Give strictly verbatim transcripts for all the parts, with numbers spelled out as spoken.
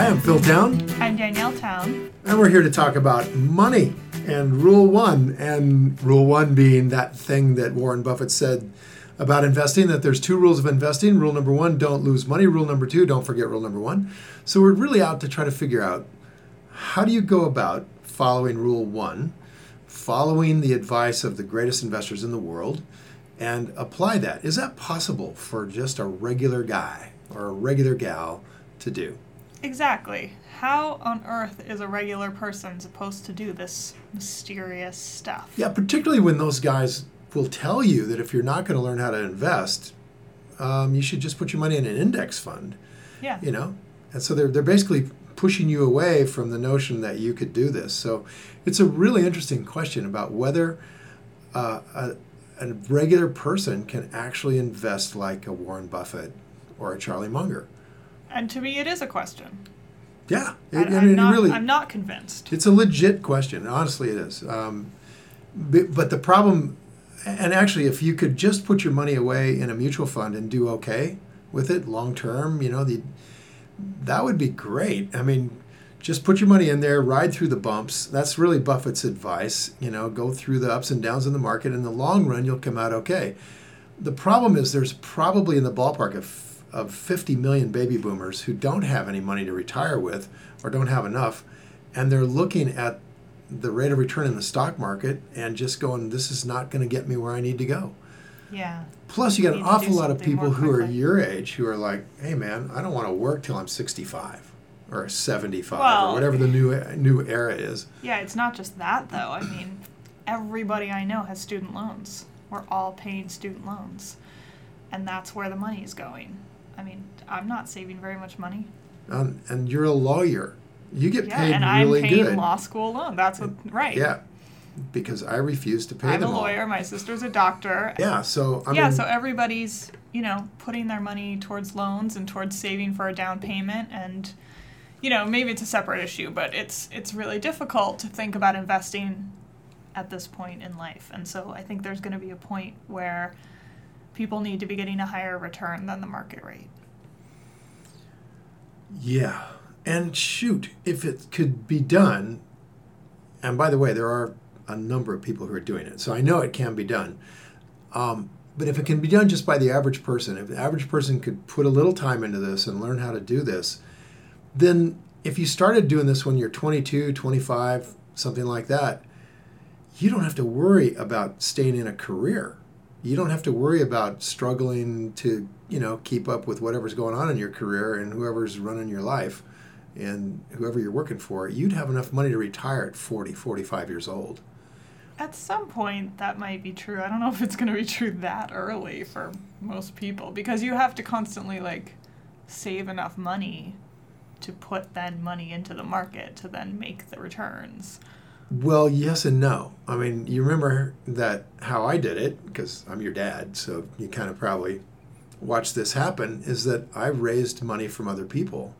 Hi, I'm Phil Town. I'm Danielle Town. And we're here to talk about money and Rule One. And Rule One being that thing that Warren Buffett said about investing, that there's two rules of investing. Rule number one, don't lose money. Rule number two, don't forget rule number one. So we're really out to try to figure out, how do you go about following Rule One, following the advice of the greatest investors in the world, and apply that? Is that possible for just a regular guy or a regular gal to do? Exactly. How on earth is a regular person supposed to do this mysterious stuff? Yeah, particularly when those guys will tell you that if you're not going to learn how to invest, um, you should just put your money in an index fund. Yeah. You know? And so they're they're basically pushing you away from the notion that you could do this. So it's a really interesting question about whether uh, a, a regular person can actually invest like a Warren Buffett or a Charlie Munger. And to me, it is a question. Yeah. It, I, I'm, I mean, not, really, I'm not convinced. It's a legit question. Honestly, it is. Um, but, but the problem, and actually, if you could just put your money away in a mutual fund and do okay with it long term, you know, the, that would be great. I mean, just put your money in there, ride through the bumps. That's really Buffett's advice. You know, go through the ups and downs in the market. In the long run, you'll come out okay. The problem is there's probably in the ballpark of of fifty million baby boomers who don't have any money to retire with or don't have enough, and they're looking at the rate of return in the stock market and just going, this is not going to get me where I need to go. Yeah. Plus, you got an awful lot of people who are your age who are like, hey, man, I don't want to work till I'm sixty-five or seventy-five well, or whatever the new new era is. Yeah, it's not just that, though. I mean, everybody I know has student loans. We're all paying student loans, and that's where the money is going. I mean, I'm not saving very much money. Um, and you're a lawyer. You get yeah, paid really good. Yeah, and I'm paying law school loan. That's what, right. Yeah, because I refuse to pay I'm them I'm a lawyer. All. My sister's a doctor. Yeah, so I Yeah, mean, so everybody's, you know, putting their money towards loans and towards saving for a down payment. And, you know, maybe it's a separate issue, but it's it's really difficult to think about investing at this point in life. And so I think there's going to be a point where people need to be getting a higher return than the market rate. Yeah. And shoot, if it could be done, and by the way, there are a number of people who are doing it, so I know it can be done. Um, but if it can be done just by the average person, if the average person could put a little time into this and learn how to do this, then if you started doing this when you're twenty-two, twenty-five, something like that, you don't have to worry about staying in a career. You don't have to worry about struggling to, you know, keep up with whatever's going on in your career and whoever's running your life and whoever you're working for. You'd have enough money to retire at forty, forty-five years old. At some point, that might be true. I don't know if it's going to be true that early for most people, because you have to constantly, like, save enough money to put then money into the market to then make the returns. Well, yes and no. I mean, you remember that how I did it, because I'm your dad, so you kind of probably watched this happen, is that I raised money from other people.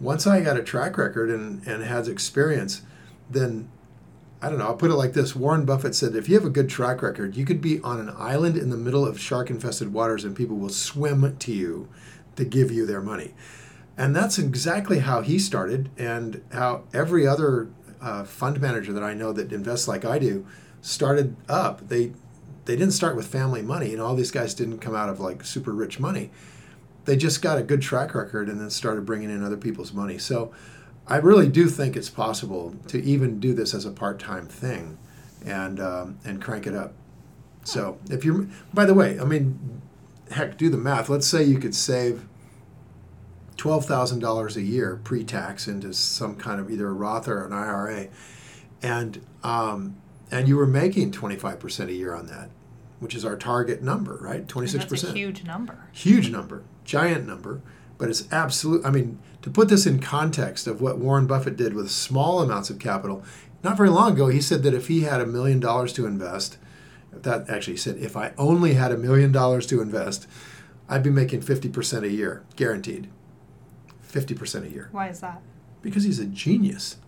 Once I got a track record and, and had experience, then, I don't know, I'll put it like this. Warren Buffett said, if you have a good track record, you could be on an island in the middle of shark-infested waters and people will swim to you to give you their money. And that's exactly how he started and how every other Uh, fund manager that I know that invests like I do started up. They they didn't start with family money, and all these guys didn't come out of like super rich money. They just got a good track record and then started bringing in other people's money. So I really do think it's possible to even do this as a part-time thing and um, and crank it up. So if you're, by the way, I mean, heck, do the math. Let's say you could save twelve thousand dollars a year pre-tax into some kind of either a Roth or an I R A, and um, and you were making twenty-five percent a year on that, which is our target number, right? twenty-six percent. And that's a huge number. Huge number. Giant number. But it's absolute. I mean, to put this in context of what Warren Buffett did with small amounts of capital, not very long ago, he said that if he had a million dollars to invest, that actually said, if I only had a million dollars to invest, I'd be making fifty percent a year, guaranteed. fifty percent a year. Why is that? Because he's a genius.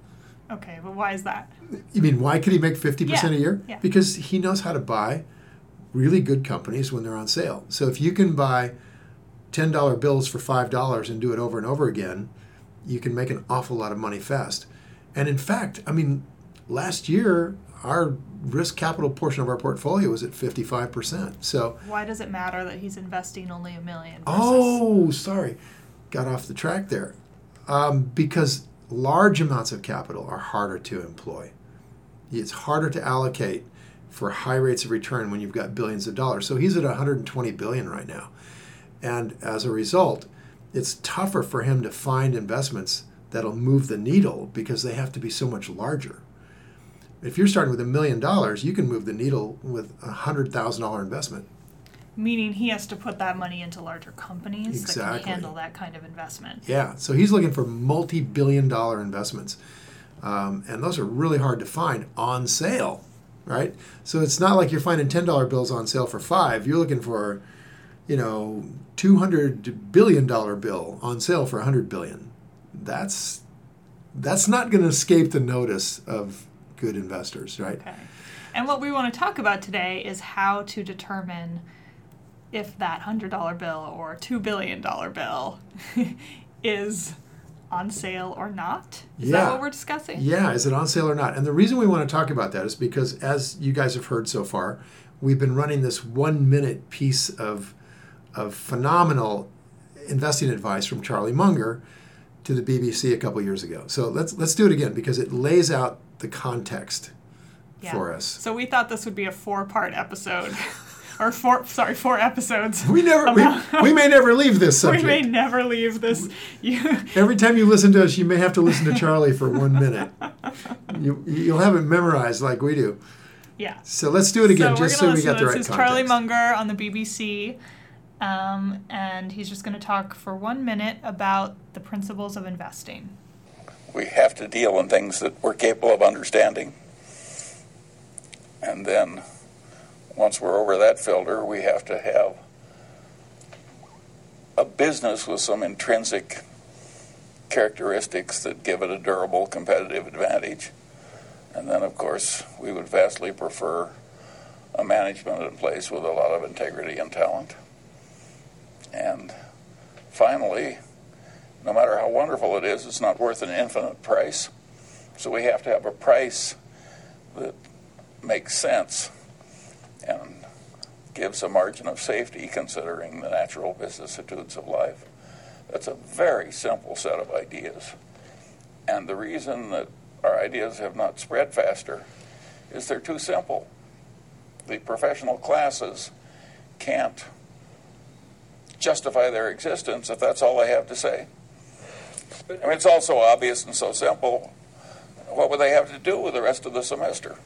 Okay, but why is that? You mean, why could he make fifty percent yeah, a year? Yeah. Because he knows how to buy really good companies when they're on sale. So if you can buy ten dollar bills for five dollars and do it over and over again, you can make an awful lot of money fast. And in fact, I mean, last year, our risk capital portion of our portfolio was at fifty-five percent. So why does it matter that he's investing only a million? Versus- oh, sorry. Got off the track there. Um, because large amounts of capital are harder to employ. It's harder to allocate for high rates of return when you've got billions of dollars. So he's at one hundred twenty billion dollars right now. And as a result, it's tougher for him to find investments that'll move the needle because they have to be so much larger. If you're starting with a million dollars, you can move the needle with a one hundred thousand dollars investment. Meaning he has to put that money into larger companies exactly. that can handle that kind of investment. Yeah, so he's looking for multi-billion dollar investments. Um, and those are really hard to find on sale, right? So it's not like you're finding ten dollar bills on sale for five. You're looking for, you know, two hundred billion dollars bill on sale for one hundred billion dollars. That's that's not going to escape the notice of good investors, right? Okay. And what we want to talk about today is how to determine if that one hundred dollar bill or two billion dollars bill is on sale or not. Is yeah. that what we're discussing? Yeah, is it on sale or not? And the reason we want to talk about that is because, as you guys have heard so far, we've been running this one-minute piece of, of phenomenal investing advice from Charlie Munger to the B B C a couple years ago. So let's let's do it again because it lays out the context yeah. for us. So we thought this would be a four-part episode. Or four, sorry, four episodes. We never, about, we, we may never leave this subject. We may never leave this. Every time you listen to us, you may have to listen to Charlie for one minute. You, you'll have it memorized like we do. Yeah. So let's do it again, so just so we got the right context. This is Charlie Munger on the B B C, um, and he's just going to talk for one minute about the principles of investing. We have to deal in things that we're capable of understanding, and then once we're over that filter, we have to have a business with some intrinsic characteristics that give it a durable competitive advantage. And then, of course, we would vastly prefer a management in place with a lot of integrity and talent. And finally, no matter how wonderful it is, it's not worth an infinite price. So we have to have a price that makes sense and gives a margin of safety considering the natural vicissitudes of life. That's a very simple set of ideas. And the reason that our ideas have not spread faster is they're too simple. The professional classes can't justify their existence if that's all they have to say. I mean, it's all so obvious and so simple. What would they have to do with the rest of the semester?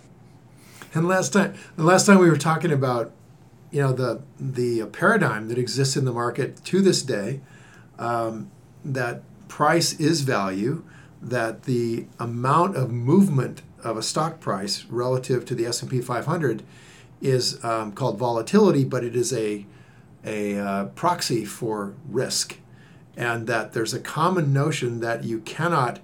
And last time, the last time we were talking about, you know, the the paradigm that exists in the market to this day, um, that price is value, that the amount of movement of a stock price relative to the S and P five hundred is um, called volatility, but it is a a uh, proxy for risk, and that there's a common notion that you cannot.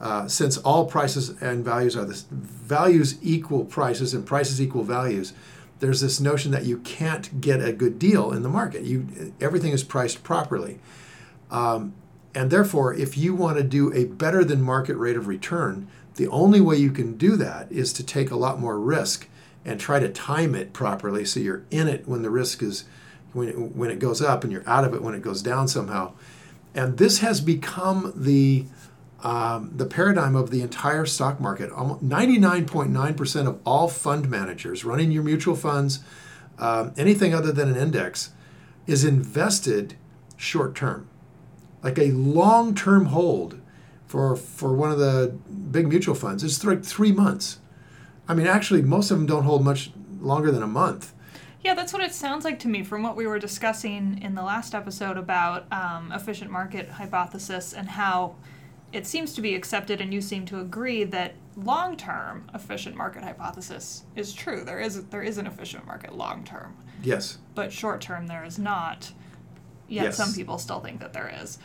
Uh, since all prices and values are this, values equal prices and prices equal values, there's this notion that you can't get a good deal in the market. You, everything is priced properly. Um, and therefore, if you want to do a better than market rate of return, the only way you can do that is to take a lot more risk and try to time it properly so you're in it when the risk is, when it, when it goes up and you're out of it when it goes down somehow. And this has become the Um, the paradigm of the entire stock market. ninety-nine point nine percent of all fund managers running your mutual funds, um, anything other than an index, is invested short-term. Like a long-term hold for for one of the big mutual funds is like three months. I mean, actually, most of them don't hold much longer than a month. Yeah, that's what it sounds like to me from what we were discussing in the last episode about um, efficient market hypothesis and how it seems to be accepted, and you seem to agree that long-term efficient market hypothesis is true. There is there is an efficient market long-term. Yes. But short-term there is not. Yet yes. Some people still think that there is.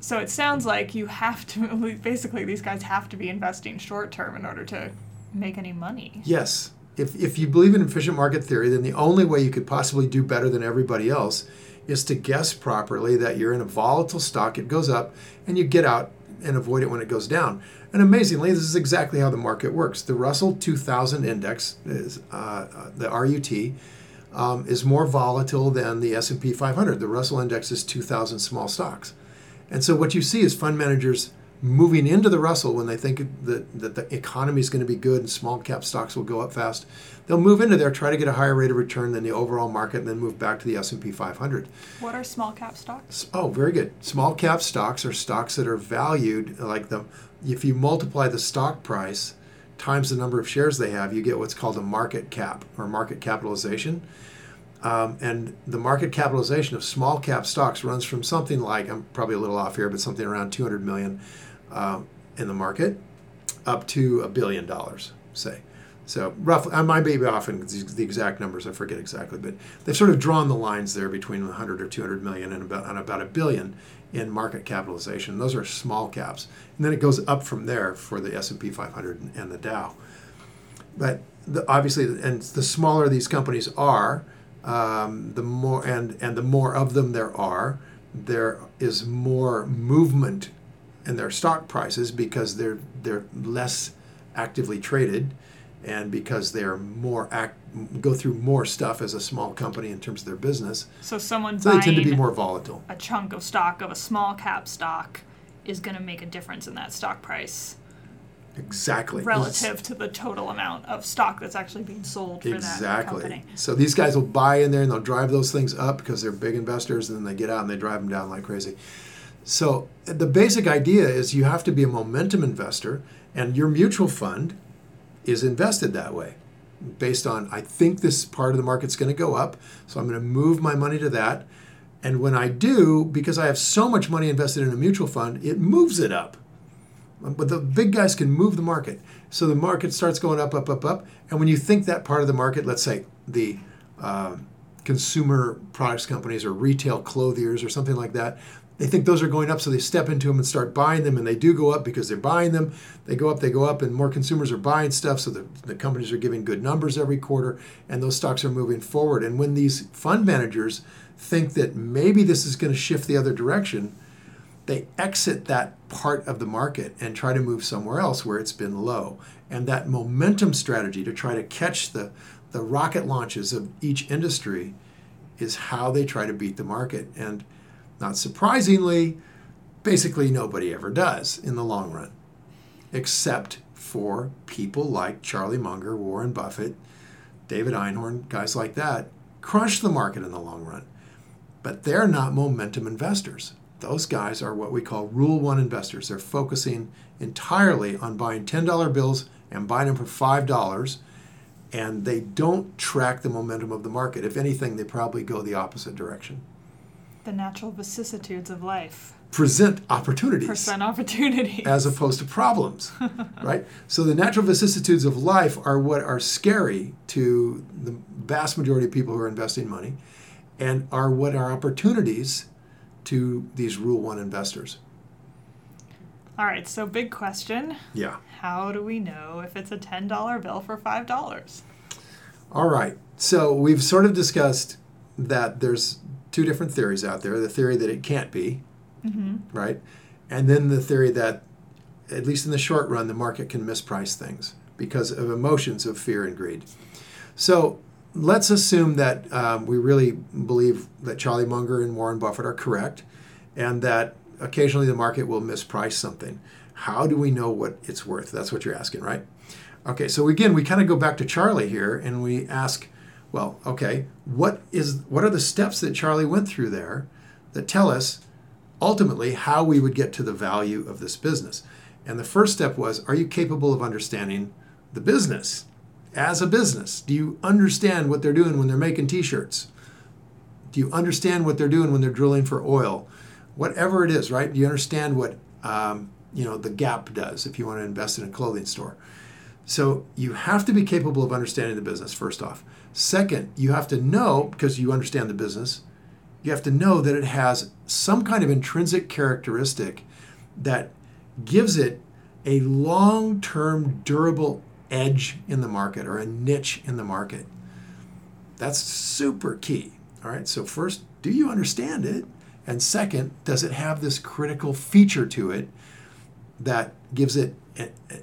So it sounds like you have to, basically these guys have to be investing short-term in order to make any money. Yes. If if you believe in efficient market theory, then the only way you could possibly do better than everybody else is to guess properly that you're in a volatile stock, it goes up, and you get out and avoid it when it goes down. And amazingly, this is exactly how the market works. The Russell two thousand index, is uh, the R U T, um, is more volatile than the S and P five hundred. The Russell index is two thousand small stocks. And so what you see is fund managers moving into the Russell when they think that, that the economy is going to be good and small cap stocks will go up fast. They'll move into there, try to get a higher rate of return than the overall market, and then move back to the S and P five hundred. What are small cap stocks? Oh, very good. Small cap stocks are stocks that are valued like the, if you multiply the stock price times the number of shares they have, you get what's called a market cap or market capitalization. Um, and the market capitalization of small cap stocks runs from something like, I'm probably a little off here, but something around two hundred million dollars uh, in the market up to a billion dollars, say. So roughly, I might be off in the exact numbers, I forget exactly, but they've sort of drawn the lines there between one hundred or two hundred million and about, and about a billion in market capitalization. Those are small caps. And then it goes up from there for the S and P five hundred and the Dow. But the, obviously, and the smaller these companies are, Um, the more and, and the more of them there are, there is more movement in their stock prices because they're they're less actively traded, and because they're more act, go through more stuff as a small company in terms of their business. So someone so buying they tend to be more volatile. A chunk of stock of a small cap stock is going to make a difference in that stock price. Exactly. Relative to the total amount of stock that's actually being sold for exactly. that company. So these guys will buy in there and they'll drive those things up because they're big investors, and then they get out and they drive them down like crazy. So the basic idea is you have to be a momentum investor, and your mutual fund is invested that way based on, I think this part of the market's going to go up, so I'm going to move my money to that. And when I do, because I have so much money invested in a mutual fund, it moves it up. But the big guys can move the market. So the market starts going up, up, up, up. And when you think that part of the market, let's say the uh, consumer products companies or retail clothiers or something like that, they think those are going up, so they step into them and start buying them, and they do go up because they're buying them. They go up, they go up, and more consumers are buying stuff, so the, the companies are giving good numbers every quarter, and those stocks are moving forward. And when these fund managers think that maybe this is going to shift the other direction, they exit that part of the market and try to move somewhere else where it's been low. And that momentum strategy to try to catch the, the rocket launches of each industry is how they try to beat the market. And not surprisingly, basically nobody ever does in the long run, except for people like Charlie Munger, Warren Buffett, David Einhorn, guys like that, crush the market in the long run. But they're not momentum investors. Those guys are what we call rule one investors. They're focusing entirely on buying ten dollar bills and buying them for five dollars, and they don't track the momentum of the market. If anything, they probably go the opposite direction. The natural vicissitudes of life. Present opportunities. Present opportunities. As opposed to problems, right? So the natural vicissitudes of life are what are scary to the vast majority of people who are investing money, and are what are opportunities to these Rule One investors. All right, so big question. Yeah. How do we know if it's a ten dollar bill for five dollars? All right, so we've sort of discussed that there's two different theories out there. The theory that it can't be, mm-hmm. right? And then the theory that, at least in the short run, the market can misprice things because of emotions of fear and greed. So let's assume that um, we really believe that Charlie Munger and Warren Buffett are correct, and that occasionally the market will misprice something. How do we know what it's worth? That's what you're asking, right? Okay, so again, we kind of go back to Charlie here, and we ask, well, okay, what is what are the steps that Charlie went through there that tell us ultimately how we would get to the value of this business? And the first step was, are you capable of understanding the business? As a business, do you understand what they're doing when they're making t-shirts? Do you understand what they're doing when they're drilling for oil? Whatever it is, right? Do you understand what um, you know the Gap does if you want to invest in a clothing store? So you have to be capable of understanding the business, first off. Second, you have to know, because you understand the business, you have to know that it has some kind of intrinsic characteristic that gives it a long-term durable edge in the market or a niche in the market. That's super key. All right, so first, do you understand it? And second, does it have this critical feature to it that gives it,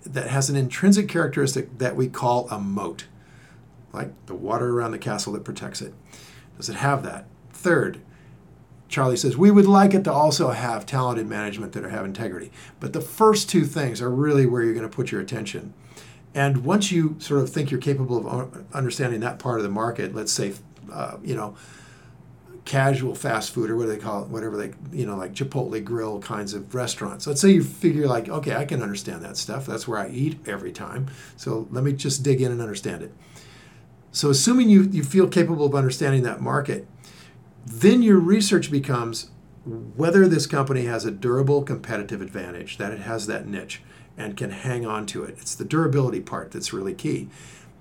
that has an intrinsic characteristic that we call a moat, like the water around the castle that protects it. Does it have that? Third, Charlie says, we would like it to also have talented management that have integrity. But the first two things are really where you're going to put your attention. And once you sort of think you're capable of understanding that part of the market, let's say, uh, you know, casual fast food or what do they call it, whatever they, you know, like Chipotle grill kinds of restaurants. Let's say you figure like, okay, I can understand that stuff. That's where I eat every time. So let me just dig in and understand it. So assuming you, you feel capable of understanding that market, then your research becomes whether this company has a durable competitive advantage, that it has that niche and can hang on to it. It's the durability part that's really key,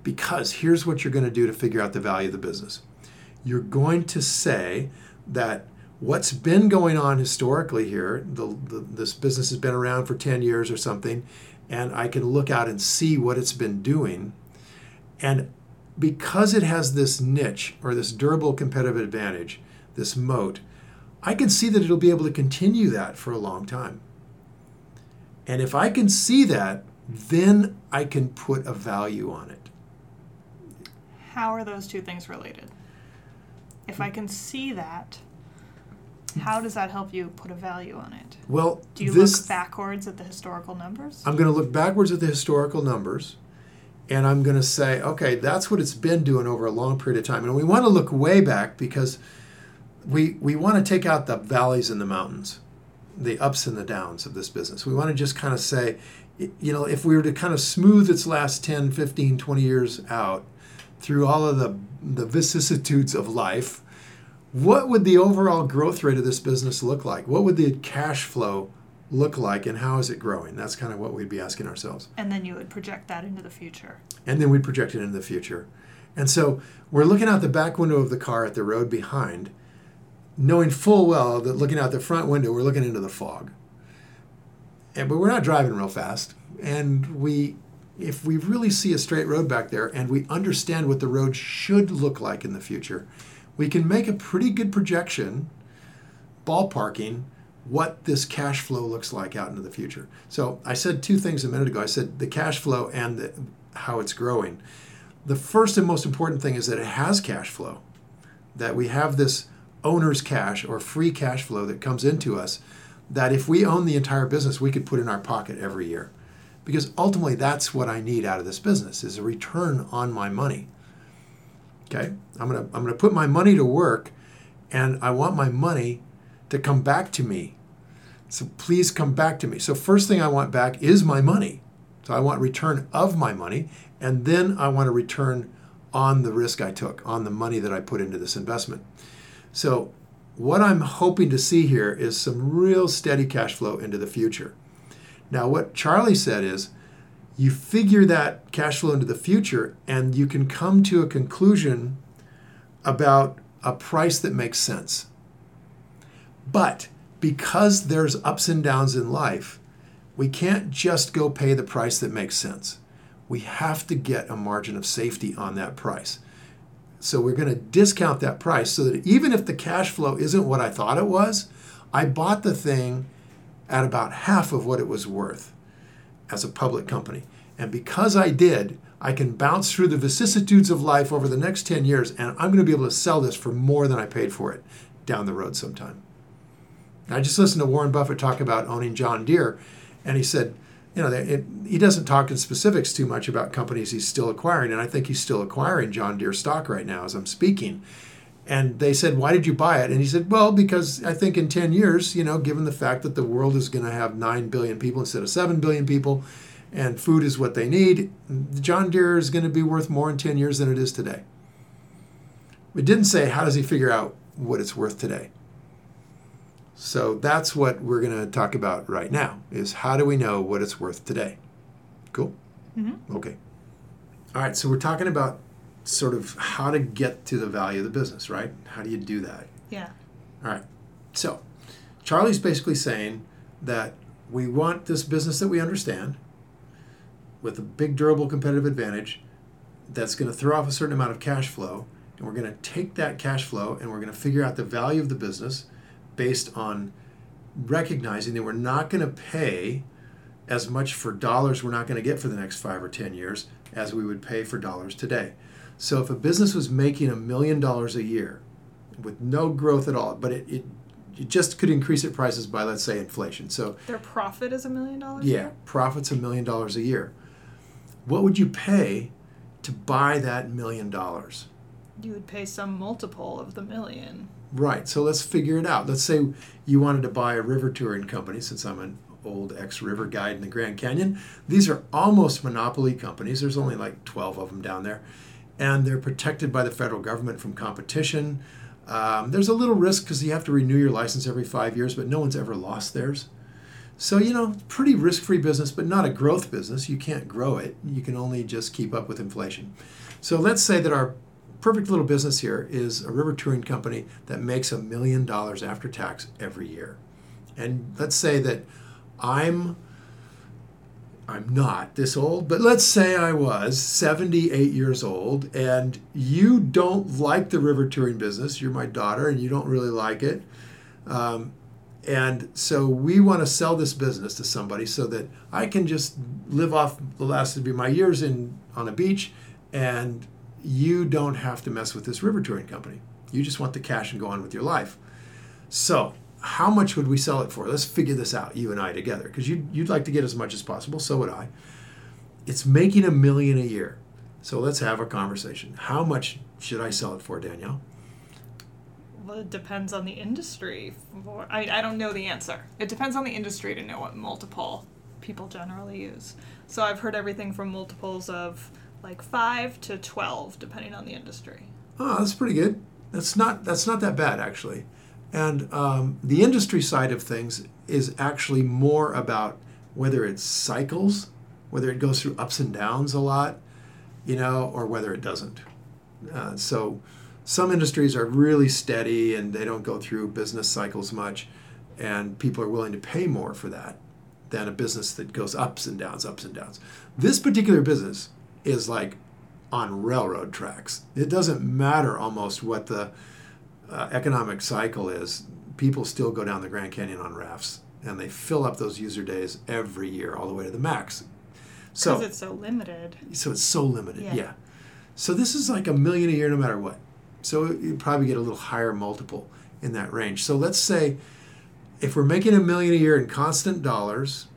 because here's what you're going to do to figure out the value of the business. You're going to say that what's been going on historically here, the, the, this business has been around for ten years or something, and I can look out and see what it's been doing. And because it has this niche or this durable competitive advantage, this moat, I can see that it'll be able to continue that for a long time. And if I can see that, then I can put a value on it. How are those two things related? If I can see that, how does that help you put a value on it? Well, do you this, look backwards at the historical numbers? I'm going to look backwards at the historical numbers, and I'm going to say, okay, that's what it's been doing over a long period of time. And we want to look way back because we we want to take out the valleys and the mountains, the ups and the downs of this business. We want to just kind of say, you know, if we were to kind of smooth its last ten, fifteen, twenty years out, through all of the, the vicissitudes of life, what would the overall growth rate of this business look like? What would the cash flow look like, and how is it growing? That's kind of what we'd be asking ourselves. And then you would project that into the future. And then we'd project it into the future. And so we're looking out the back window of the car at the road behind, knowing full well that looking out the front window, we're looking into the fog. And, but we're not driving real fast, and we... if we really see a straight road back there and we understand what the road should look like in the future, we can make a pretty good projection, ballparking, what this cash flow looks like out into the future. So I said two things a minute ago. I said the cash flow and the, how it's growing. The first and most important thing is that it has cash flow, that we have this owner's cash or free cash flow that comes into us that if we own the entire business, we could put in our pocket every year. Because ultimately, that's what I need out of this business, is a return on my money. Okay, I'm gonna I'm gonna put my money to work, and I want my money to come back to me. So please come back to me. So first thing I want back is my money. So I want return of my money, and then I want a return on the risk I took, on the money that I put into this investment. So what I'm hoping to see here is some real steady cash flow into the future. Now, what Charlie said is you figure that cash flow into the future and you can come to a conclusion about a price that makes sense. But because there's ups and downs in life, we can't just go pay the price that makes sense. We have to get a margin of safety on that price. So we're going to discount that price so that even if the cash flow isn't what I thought it was, I bought the thing at about half of what it was worth as a public company. And because I did, I can bounce through the vicissitudes of life over the next ten years, and I'm going to be able to sell this for more than I paid for it down the road sometime. And I just listened to Warren Buffett talk about owning John Deere, and he said, you know, it, he doesn't talk in specifics too much about companies he's still acquiring, and I think he's still acquiring John Deere stock right now as I'm speaking. And they said, why did you buy it? And he said, well, because I think in ten years, you know, given the fact that the world is going to have nine billion people instead of seven billion people, and food is what they need, John Deere is going to be worth more in ten years than it is today. It didn't say, how does he figure out what it's worth today? So that's what we're going to talk about right now, is how do we know what it's worth today? Cool? Mm-hmm. Okay. All right, so we're talking about sort of how to get to the value of the business, right? How do you do that? Yeah. All right. So Charlie's basically saying that we want this business that we understand with a big durable competitive advantage that's going to throw off a certain amount of cash flow, and we're going to take that cash flow and we're going to figure out the value of the business based on recognizing that we're not going to pay as much for dollars we're not going to get for the next five or ten years as we would pay for dollars today. So if a business was making a million dollars a year with no growth at all, but it, it you just could increase its prices by, let's say, inflation. So their profit is a million dollars a year? Yeah, profit's a million dollars a year. What would you pay to buy that million dollars? You would pay some multiple of the million. Right, so let's figure it out. Let's say you wanted to buy a river touring company, since I'm an old ex-river guide in the Grand Canyon. These are almost monopoly companies. There's only like twelve of them down there. And they're protected by the federal government from competition. Um, there's a little risk because you have to renew your license every five years, but no one's ever lost theirs. So, you know, pretty risk-free business, but not a growth business. You can't grow it. You can only just keep up with inflation. So let's say that our perfect little business here is a river touring company that makes a million dollars after tax every year. And let's say that I'm, I'm not this old, but let's say I was seventy-eight years old and you don't like the river touring business. You're my daughter and you don't really like it. Um, and so we want to sell this business to somebody so that I can just live off the last of my years in on a beach, and you don't have to mess with this river touring company. You just want the cash and go on with your life. So how much would we sell it for? Let's figure this out, you and I together, because you'd, you'd like to get as much as possible, so would I. It's making a million a year. So let's have a conversation. How much should I sell it for, Danielle? Well, it depends on the industry. I, I don't know the answer. It depends on the industry to know what multiple people generally use. So I've heard everything from multiples of like five to twelve, depending on the industry. Oh, that's pretty good. That's not, that's not that bad, actually. And um, the industry side of things is actually more about whether it's cycles, whether it goes through ups and downs a lot, you know, or whether it doesn't. Uh, so some industries are really steady and they don't go through business cycles much, and people are willing to pay more for that than a business that goes ups and downs, ups and downs. This particular business is like on railroad tracks. It doesn't matter almost what the Uh, economic cycle is. People still go down the Grand Canyon on rafts, and they fill up those user days every year all the way to the max. So because it's so limited. So it's so limited, yeah. yeah. So this is like a million a year no matter what. So you probably get a little higher multiple in that range. So let's say if we're making a million a year in constant dollars,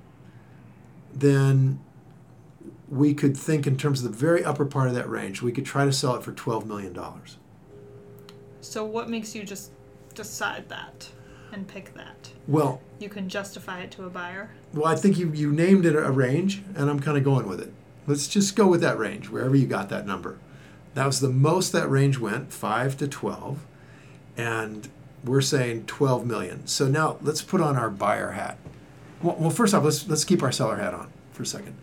then we could think in terms of the very upper part of that range. We could try to sell it for twelve million dollars. So what makes you just decide that and pick that? Well, you can justify it to a buyer? Well, I think you, you named it a range, and I'm kind of going with it. Let's just go with that range, wherever you got that number. That was the most that range went, five to twelve, and we're saying twelve million. So now let's put on our buyer hat. Well, well first off, let's let's keep our seller hat on for a second.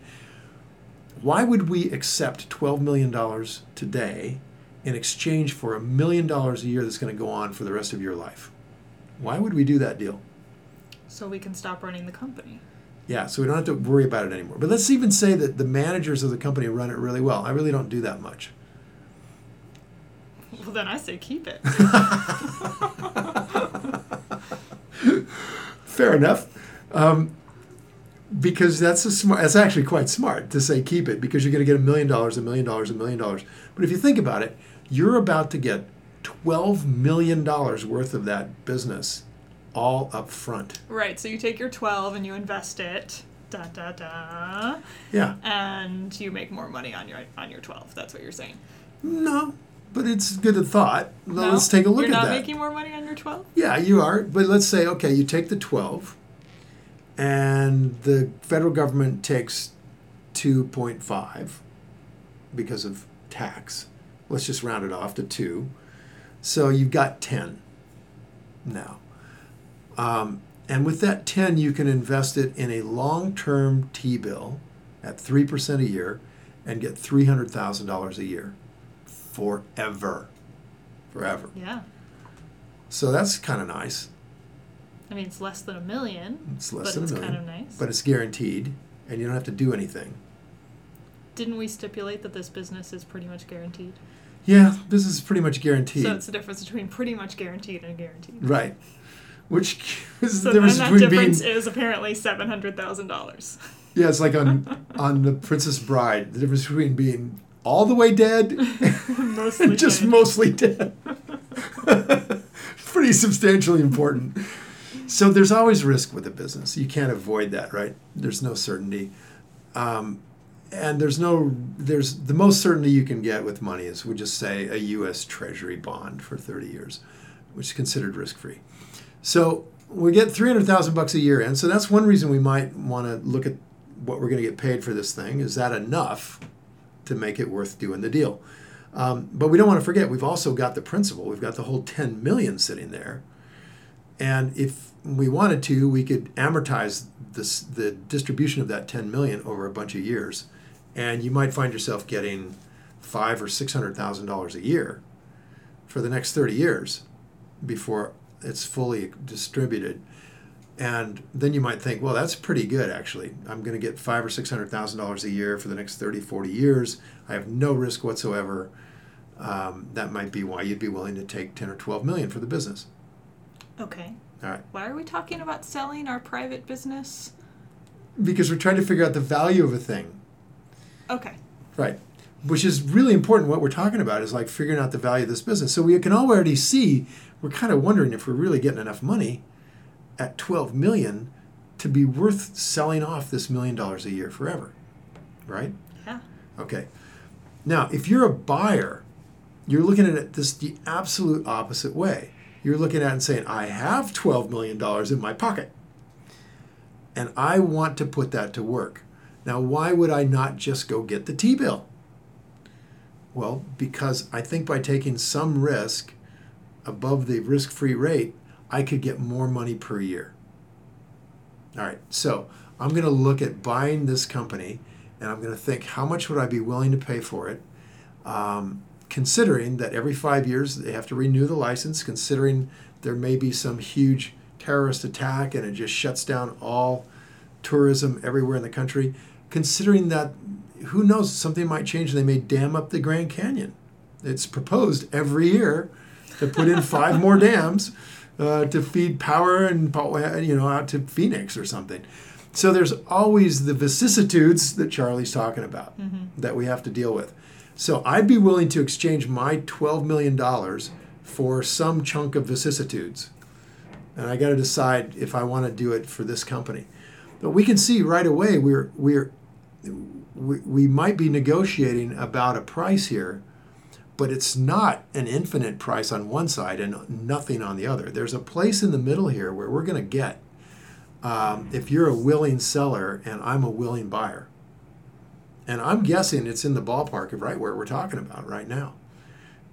Why would we accept twelve million dollars today in exchange for a million dollars a year that's going to go on for the rest of your life? Why would we do that deal? So we can stop running the company. Yeah, so we don't have to worry about it anymore. But let's even say that the managers of the company run it really well. I really don't do that much. Well, then I say keep it. Fair enough. Um, Because that's a smart. That's actually quite smart to say keep it, because you're going to get a million dollars, a million dollars, a million dollars. But if you think about it, you're about to get twelve million dollars worth of that business all up front. Right. So you take your twelve and you invest it. Da, da, da. Yeah. And you make more money on your on your twelve. That's what you're saying. No. But it's good a thought. No? Let's take a look at that. You're not making more money on your twelve? Yeah, you are. But let's say, okay, you take the twelve. And the federal government takes two point five because of tax. Let's just round it off to two. So you've got ten now. Um, and with that ten, you can invest it in a long-term T-bill at three percent a year and get three hundred thousand dollars a year forever. Forever. Yeah. So that's kind of nice. I mean, it's less than a million. It's less than a million. But it's kind of nice. But it's guaranteed, and you don't have to do anything. Didn't we stipulate that this business is pretty much guaranteed? Yeah, this is pretty much guaranteed. So it's the difference between pretty much guaranteed and guaranteed. Right. Which is the difference between being... So then that difference is apparently seven hundred thousand dollars. Yeah, it's like on on the Princess Bride. The difference between being all the way dead mostly and just dead. mostly dead. Pretty substantially important. So there's always risk with a business. You can't avoid that, right? There's no certainty. Um, and there's no, there's the most certainty you can get with money is, we just say, a U S Treasury bond for thirty years, which is considered risk-free. So we get three hundred thousand bucks a year in. So that's one reason we might want to look at what we're going to get paid for this thing. Is that enough to make it worth doing the deal? Um, but we don't want to forget, we've also got the principal. We've got the whole ten million dollars sitting there. And if we wanted to, we could amortize this, the distribution of that ten million dollars over a bunch of years. And you might find yourself getting five or six hundred thousand dollars a year for the next thirty years before it's fully distributed. And then you might think, well, that's pretty good, actually. I'm going to get five or six hundred thousand dollars a year for the next thirty, forty years. I have no risk whatsoever. Um, that might be why you'd be willing to take ten or twelve million for the business. Okay. All right. Why are we talking about selling our private business? Because we're trying to figure out the value of a thing. Okay. Right. Which is really important. What we're talking about is like figuring out the value of this business. So we can already see, we're kind of wondering if we're really getting enough money at twelve million dollars to be worth selling off this million dollars a year forever, right? Yeah. Okay. Now, if you're a buyer, you're looking at it this the absolute opposite way. You're looking at it and saying, I have twelve million dollars in my pocket, and I want to put that to work. Now, why would I not just go get the T-bill? Well, because I think by taking some risk above the risk-free rate, I could get more money per year. All right, so I'm going to look at buying this company, and I'm going to think, how much would I be willing to pay for it, um, considering that every five years they have to renew the license, considering there may be some huge terrorist attack and it just shuts down all tourism everywhere in the country, considering that, who knows, something might change and they may dam up the Grand Canyon. It's proposed every year to put in five more dams. Uh, to feed power and, you know, out to Phoenix or something. So there's always the vicissitudes that Charlie's talking about, mm-hmm. that we have to deal with. So I'd be willing to exchange my twelve million dollars for some chunk of vicissitudes. And I got to decide if I want to do it for this company. But we can see right away we're we're we, we might be negotiating about a price here. But it's not an infinite price on one side and nothing on the other. There's a place in the middle here where we're going to get, um, if you're a willing seller and I'm a willing buyer. And I'm guessing it's in the ballpark of right where we're talking about right now.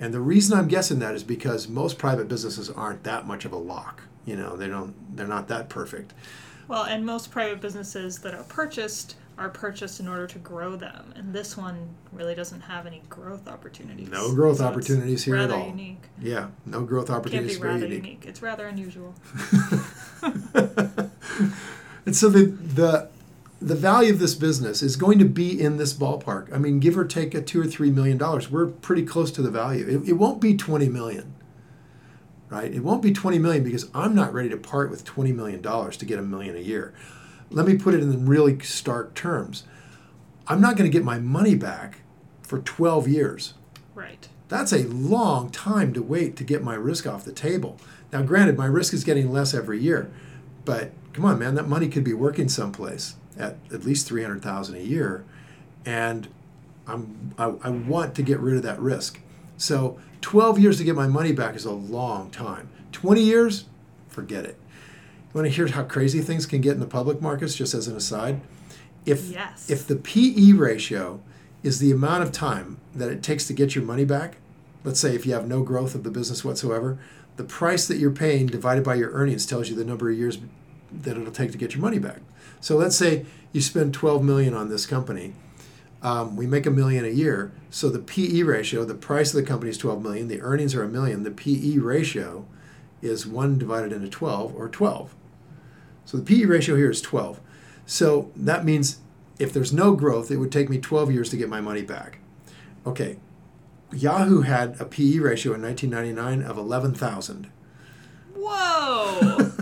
And the reason I'm guessing that is because most private businesses aren't that much of a lock. You know, they don't, they're not that perfect. Well, and most private businesses that are purchased are purchased in order to grow them. And this one really doesn't have any growth opportunities. No growth so opportunities here at all. Rather unique. Yeah, no growth opportunities. Can't be rather unique. unique. It's rather unusual. And so the, the the value of this business is going to be in this ballpark. I mean, give or take a two or three million dollars. We're pretty close to the value. It, it won't be twenty million, right? It won't be twenty million because I'm not ready to part with twenty million dollars to get a million a year. Let me put it in really stark terms. I'm not going to get my money back for twelve years. Right. That's a long time to wait to get my risk off the table. Now, granted, my risk is getting less every year, but come on, man, that money could be working someplace at at least three hundred thousand dollars a year, and I'm I, I want to get rid of that risk. So twelve years to get my money back is a long time. twenty years, forget it. You want to hear how crazy things can get in the public markets, just as an aside? If, yes. If the P E ratio is the amount of time that it takes to get your money back, let's say if you have no growth of the business whatsoever, the price that you're paying divided by your earnings tells you the number of years that it'll take to get your money back. So let's say you spend twelve million dollars on this company. Um, we make a million a year. So the P E ratio, the price of the company is twelve million dollars. The earnings are a million. The P E ratio is one divided into twelve, or twelve. So the P E ratio here is twelve. So that means if there's no growth, it would take me twelve years to get my money back. Okay, Yahoo had a P E ratio in nineteen ninety-nine of eleven thousand. Whoa!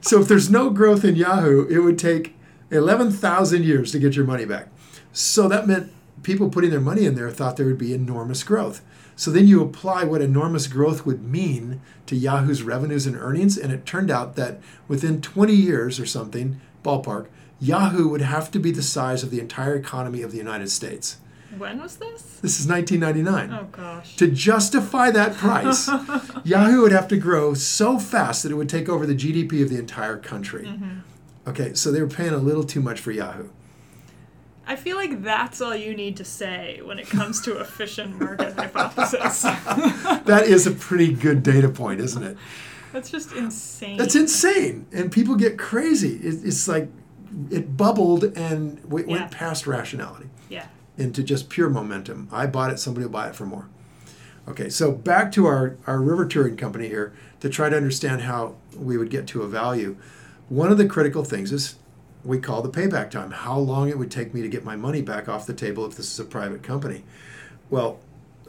So if there's no growth in Yahoo, it would take eleven thousand years to get your money back. So that meant people putting their money in there thought there would be enormous growth. So then you apply what enormous growth would mean to Yahoo's revenues and earnings, and it turned out that within twenty years or something, ballpark, Yahoo would have to be the size of the entire economy of the United States. When was this? This is nineteen ninety-nine. Oh, gosh. To justify that price, Yahoo would have to grow so fast that it would take over the G D P of the entire country. Mm-hmm. Okay, so they were paying a little too much for Yahoo. I feel like that's all you need to say when it comes to efficient market hypothesis. That is a pretty good data point, isn't it? That's just insane. That's insane. And people get crazy. It, it's like it bubbled and w- yeah. went past rationality. Yeah. Into just pure momentum. I bought it, somebody will buy it for more. Okay, so back to our, our river touring company here to try to understand how we would get to a value. One of the critical things is we call the payback time, how long it would take me to get my money back off the table if this is a private company. Well,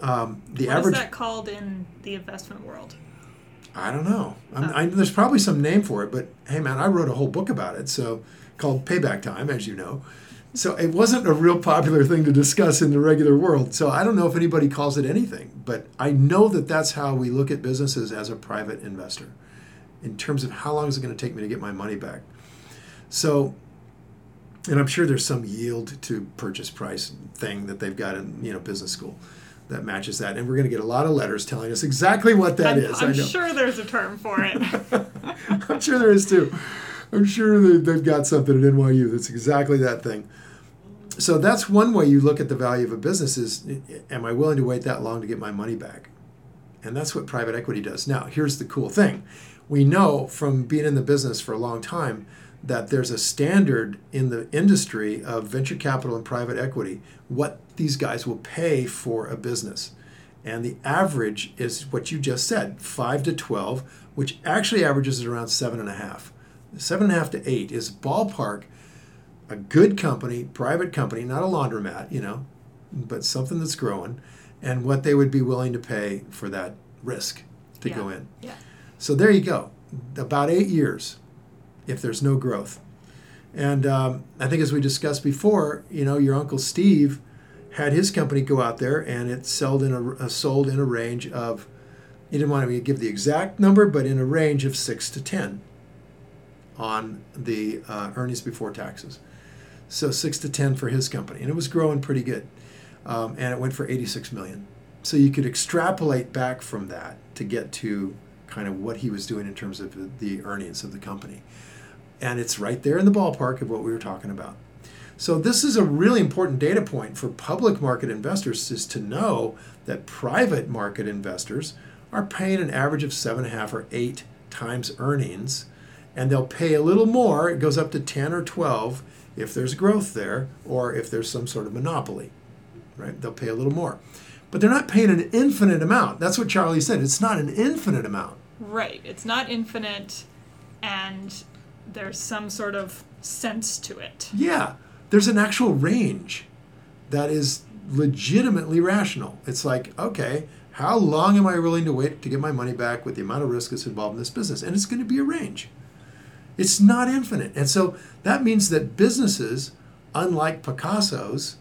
um, the what average... What is that called in the investment world? I don't know. I'm, oh. I, there's probably some name for it, but hey, man, I wrote a whole book about it, so called Payback Time, as you know. So it wasn't a real popular thing to discuss in the regular world, so I don't know if anybody calls it anything, but I know that that's how we look at businesses as a private investor, in terms of how long is it going to take me to get my money back. So, and I'm sure there's some yield to purchase price thing that they've got in, you know, business school that matches that. And we're going to get a lot of letters telling us exactly what that I'm, is. I'm I know. sure there's a term for it. I'm sure there is too. I'm sure they've got something at N Y U that's exactly that thing. So that's one way you look at the value of a business is, am I willing to wait that long to get my money back? And that's what private equity does. Now, here's the cool thing. We know from being in the business for a long time that there's a standard in the industry of venture capital and private equity, what these guys will pay for a business. And the average is what you just said, five to twelve, which actually averages at around seven and a half. seven and a half to eight is ballpark a good company, private company, not a laundromat, you know, but something that's growing, and what they would be willing to pay for that risk to yeah. go in. Yeah. So there you go, about eight years. If there's no growth. And um, I think as we discussed before, you know, your Uncle Steve had his company go out there and it sold in a, uh, sold in a range of, he didn't want me to give the exact number, but in a range of six to ten on the uh, earnings before taxes. So six to ten for his company. And it was growing pretty good. Um, and it went for eighty-six million dollars. So you could extrapolate back from that to get to kind of what he was doing in terms of the earnings of the company. And it's right there in the ballpark of what we were talking about. So this is a really important data point for public market investors, is to know that private market investors are paying an average of seven and a half or eight times earnings, and they'll pay a little more. It goes up to ten or twelve if there's growth there or if there's some sort of monopoly, right? They'll pay a little more. But they're not paying an infinite amount. That's what Charlie said. It's not an infinite amount. Right. It's not infinite, and there's some sort of sense to it. Yeah. There's an actual range that is legitimately rational. It's like, okay, how long am I willing to wait to get my money back with the amount of risk that's involved in this business? And it's going to be a range. It's not infinite. And so that means that businesses, unlike Picasso's,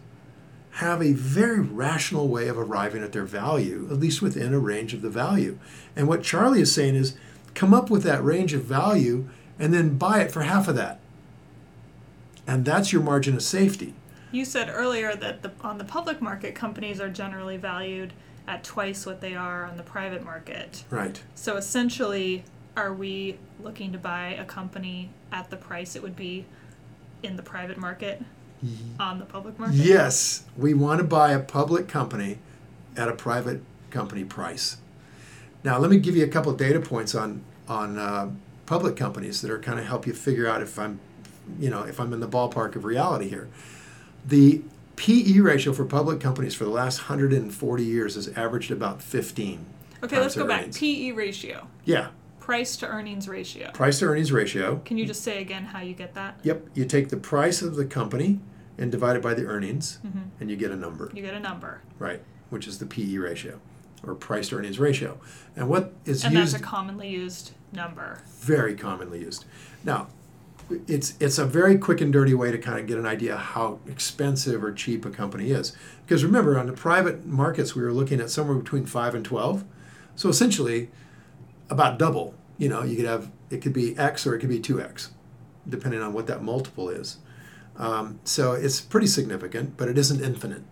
have a very rational way of arriving at their value, at least within a range of the value. And what Charlie is saying is come up with that range of value and then buy it for half of that. And that's your margin of safety. You said earlier that the, on the public market, companies are generally valued at twice what they are on the private market. Right. So essentially, are we looking to buy a company at the price it would be in the private market? On the public market? Yes. We want to buy a public company at a private company price. Now, let me give you a couple of data points on on uh, public companies that are kind of help you figure out if I'm, you know, if I'm in the ballpark of reality here. The P E ratio for public companies for the last one hundred forty years has averaged about fifteen. Okay, let's go back. P E ratio. Yeah. Price to earnings ratio. Price to earnings ratio. Can you just say again how you get that? Yep. You take the price of the company and divide it by the earnings, mm-hmm. and you get a number. You get a number. Right, which is the P E ratio, or price to earnings ratio. And what is and used... And that's a commonly used number. Very commonly used. Now, it's it's a very quick and dirty way to kind of get an idea how expensive or cheap a company is. Because remember, on the private markets, we were looking at somewhere between five and twelve. So essentially, about double. You know, you could have, it could be X or it could be two X, depending on what that multiple is. Um, so it's pretty significant, but it isn't infinite.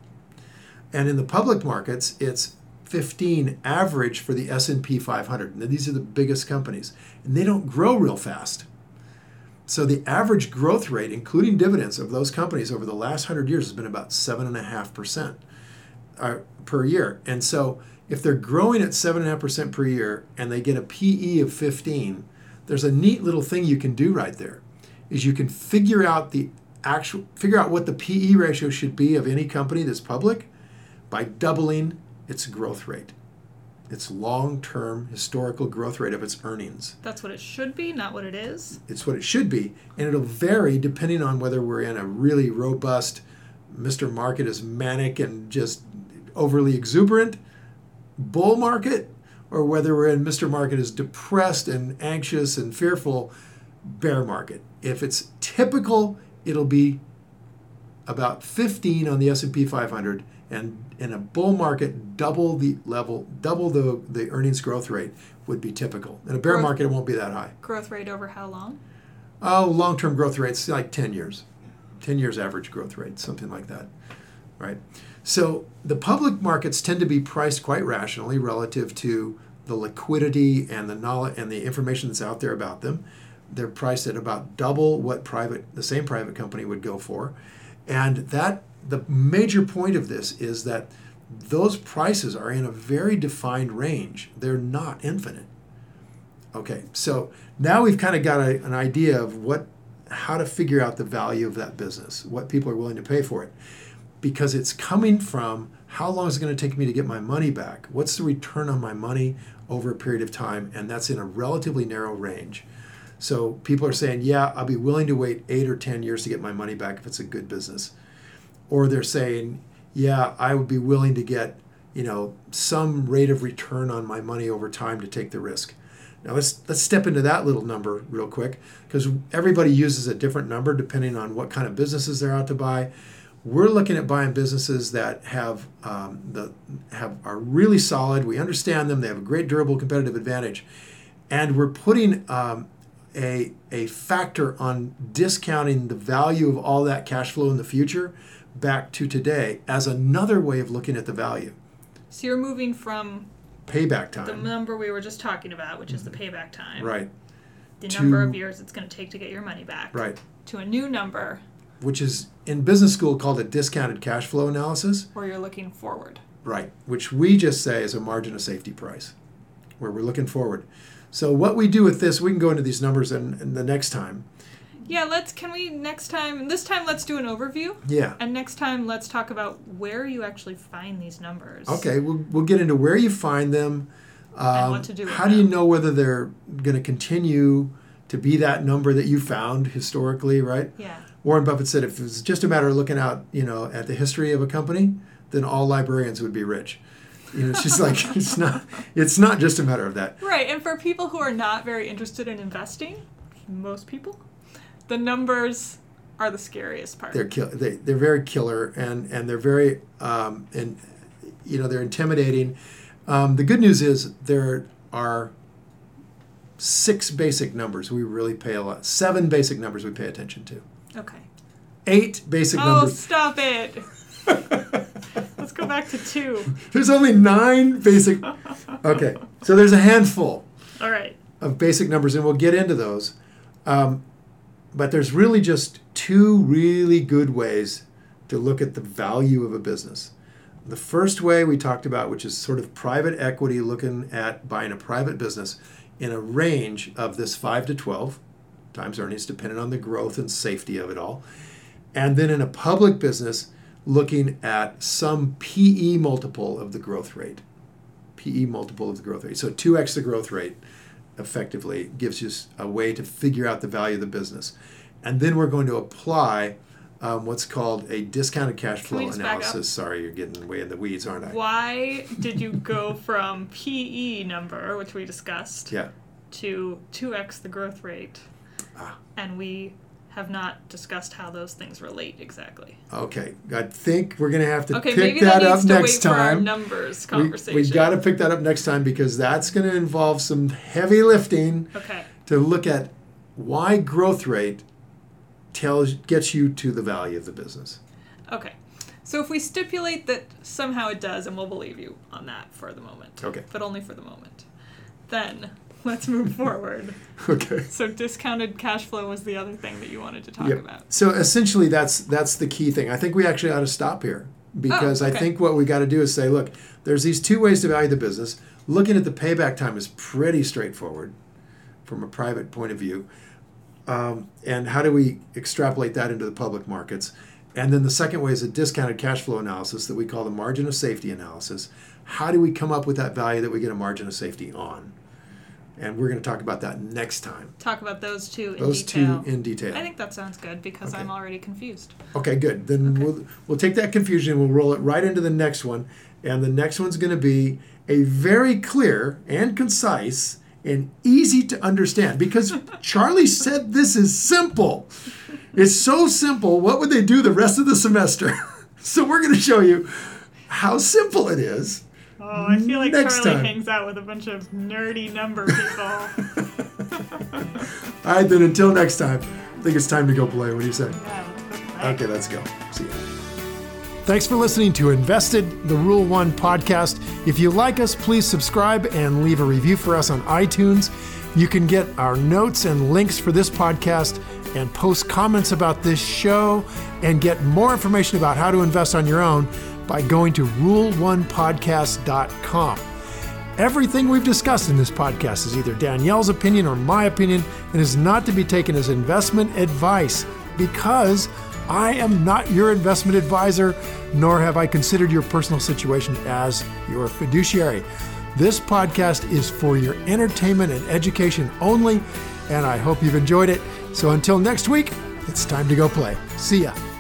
And in the public markets, it's fifteen average for the S and P five hundred. Now, these are the biggest companies, and they don't grow real fast. So the average growth rate, including dividends, of those companies over the last one hundred years has been about seven point five percent per year. And so if they're growing at seven point five percent per year and they get a P E of fifteen, there's a neat little thing you can do right there, is you can figure out the actual, figure out what the P E ratio should be of any company that's public by doubling its growth rate. Its long-term historical growth rate of its earnings. That's what it should be, not what it is? It's what it should be, and it'll vary depending on whether we're in a really robust, Mister Market is manic and just overly exuberant bull market, or whether we're in Mister Market is depressed and anxious and fearful bear market. If it's typical, it'll be about fifteen on the S and P five hundred, and in a bull market, double the level, double the, the earnings growth rate would be typical. In a bear growth, market, it won't be that high. Growth rate over how long? Oh, long-term growth rates, like ten years. ten years average growth rate, something like that, right? So the public markets tend to be priced quite rationally relative to the liquidity and the knowledge and the information that's out there about them. They're priced at about double what private, the same private company would go for. And that the major point of this is that those prices are in a very defined range. They're not infinite. Okay, so now we've kind of got a, an idea of what, how to figure out the value of that business, what people are willing to pay for it, because it's coming from how long is it going to take me to get my money back? What's the return on my money over a period of time? And that's in a relatively narrow range. So people are saying, yeah, I'll be willing to wait eight or ten years to get my money back if it's a good business. Or they're saying, yeah, I would be willing to get, you know, some rate of return on my money over time to take the risk. Now let's let's step into that little number real quick, because everybody uses a different number depending on what kind of businesses they're out to buy. We're looking at buying businesses that have um, the have are really solid. We understand them. They have a great durable competitive advantage, and we're putting um, a a factor on discounting the value of all that cash flow in the future back to today as another way of looking at the value. So you're moving from payback time, the number we were just talking about, which is the payback time, right, the to, number of years it's going to take to get your money back, right, to a new number, which is in business school called a discounted cash flow analysis, where you're looking forward, right, which we just say is a margin of safety price, where we're looking forward. So what we do with this, we can go into these numbers in, in the next time. Yeah, let's, can we next time, this time let's do an overview. Yeah. And next time let's talk about where you actually find these numbers. Okay, we'll we'll get into where you find them. Um, and what to do with them. How do you know whether they're going to continue to be that number that you found historically, right? Yeah. Warren Buffett said if it was just a matter of looking out, you know, at the history of a company, then all librarians would be rich. You know, it's just like, it's not, it's not just a matter of that. Right, and for people who are not very interested in investing, most people, the numbers are the scariest part. They're kill- they, they're very killer, and, and they're very, um, and you know, they're intimidating. Um, the good news is there are six basic numbers we really pay a lot. Seven basic numbers we pay attention to. Okay. Eight basic oh, numbers. Oh, stop it. Let's go back to two. There's only nine basic. Okay, so there's a handful. All right. Of basic numbers, and we'll get into those. Um, But there's really just two really good ways to look at the value of a business. The first way we talked about, which is sort of private equity looking at buying a private business in a range of this five to twelve times earnings, depending on the growth and safety of it all. And then in a public business, looking at some P E multiple of the growth rate. P E multiple of the growth rate. So two X the growth rate. Effectively gives you a way to figure out the value of the business. And then we're going to apply um, what's called a discounted cash flow analysis. Sorry, you're getting way in the weeds, aren't I? Why did you go from P E number, which we discussed, yeah. to two X the growth rate? Ah. And we have not discussed how those things relate exactly. Okay, I think we're going to have to okay, pick that, that up to next wait time. Okay, maybe needs to numbers conversation. We, we got to pick that up next time because that's going to involve some heavy lifting. Okay. To look at why growth rate tells gets you to the value of the business. Okay. So if we stipulate that somehow it does, and we'll believe you on that for the moment. Okay. But only for the moment. Then let's move forward. Okay. So discounted cash flow was the other thing that you wanted to talk yep. about. So essentially that's that's the key thing. I think we actually ought to stop here because oh, okay. I think what we got to do is say, look, there's these two ways to value the business. Looking at the payback time is pretty straightforward from a private point of view. Um, and how do we extrapolate that into the public markets? And then the second way is a discounted cash flow analysis that we call the margin of safety analysis. How do we come up with that value that we get a margin of safety on? And we're going to talk about that next time. Talk about those two in those detail. Those two in detail. I think that sounds good because okay. I'm already confused. Okay, good. Then okay. we'll we'll take that confusion and we'll roll it right into the next one. And the next one's going to be a very clear and concise and easy to understand because Charlie said this is simple. It's so simple. What would they do the rest of the semester? So we're going to show you how simple it is. Oh, I feel like Next Charlie time. hangs out with a bunch of nerdy number people. All right, then until next time, I think it's time to go play. What do you say? Yeah, okay, let's go. See ya. Thanks for listening to Invested, the Rule One podcast. If you like us, please subscribe and leave a review for us on iTunes. You can get our notes and links for this podcast and post comments about this show and get more information about how to invest on your own by going to rule one podcast dot com. Everything we've discussed in this podcast is either Danielle's opinion or my opinion and is not to be taken as investment advice because I am not your investment advisor, nor have I considered your personal situation as your fiduciary. This podcast is for your entertainment and education only, and I hope you've enjoyed it. So until next week, it's time to go play. See ya.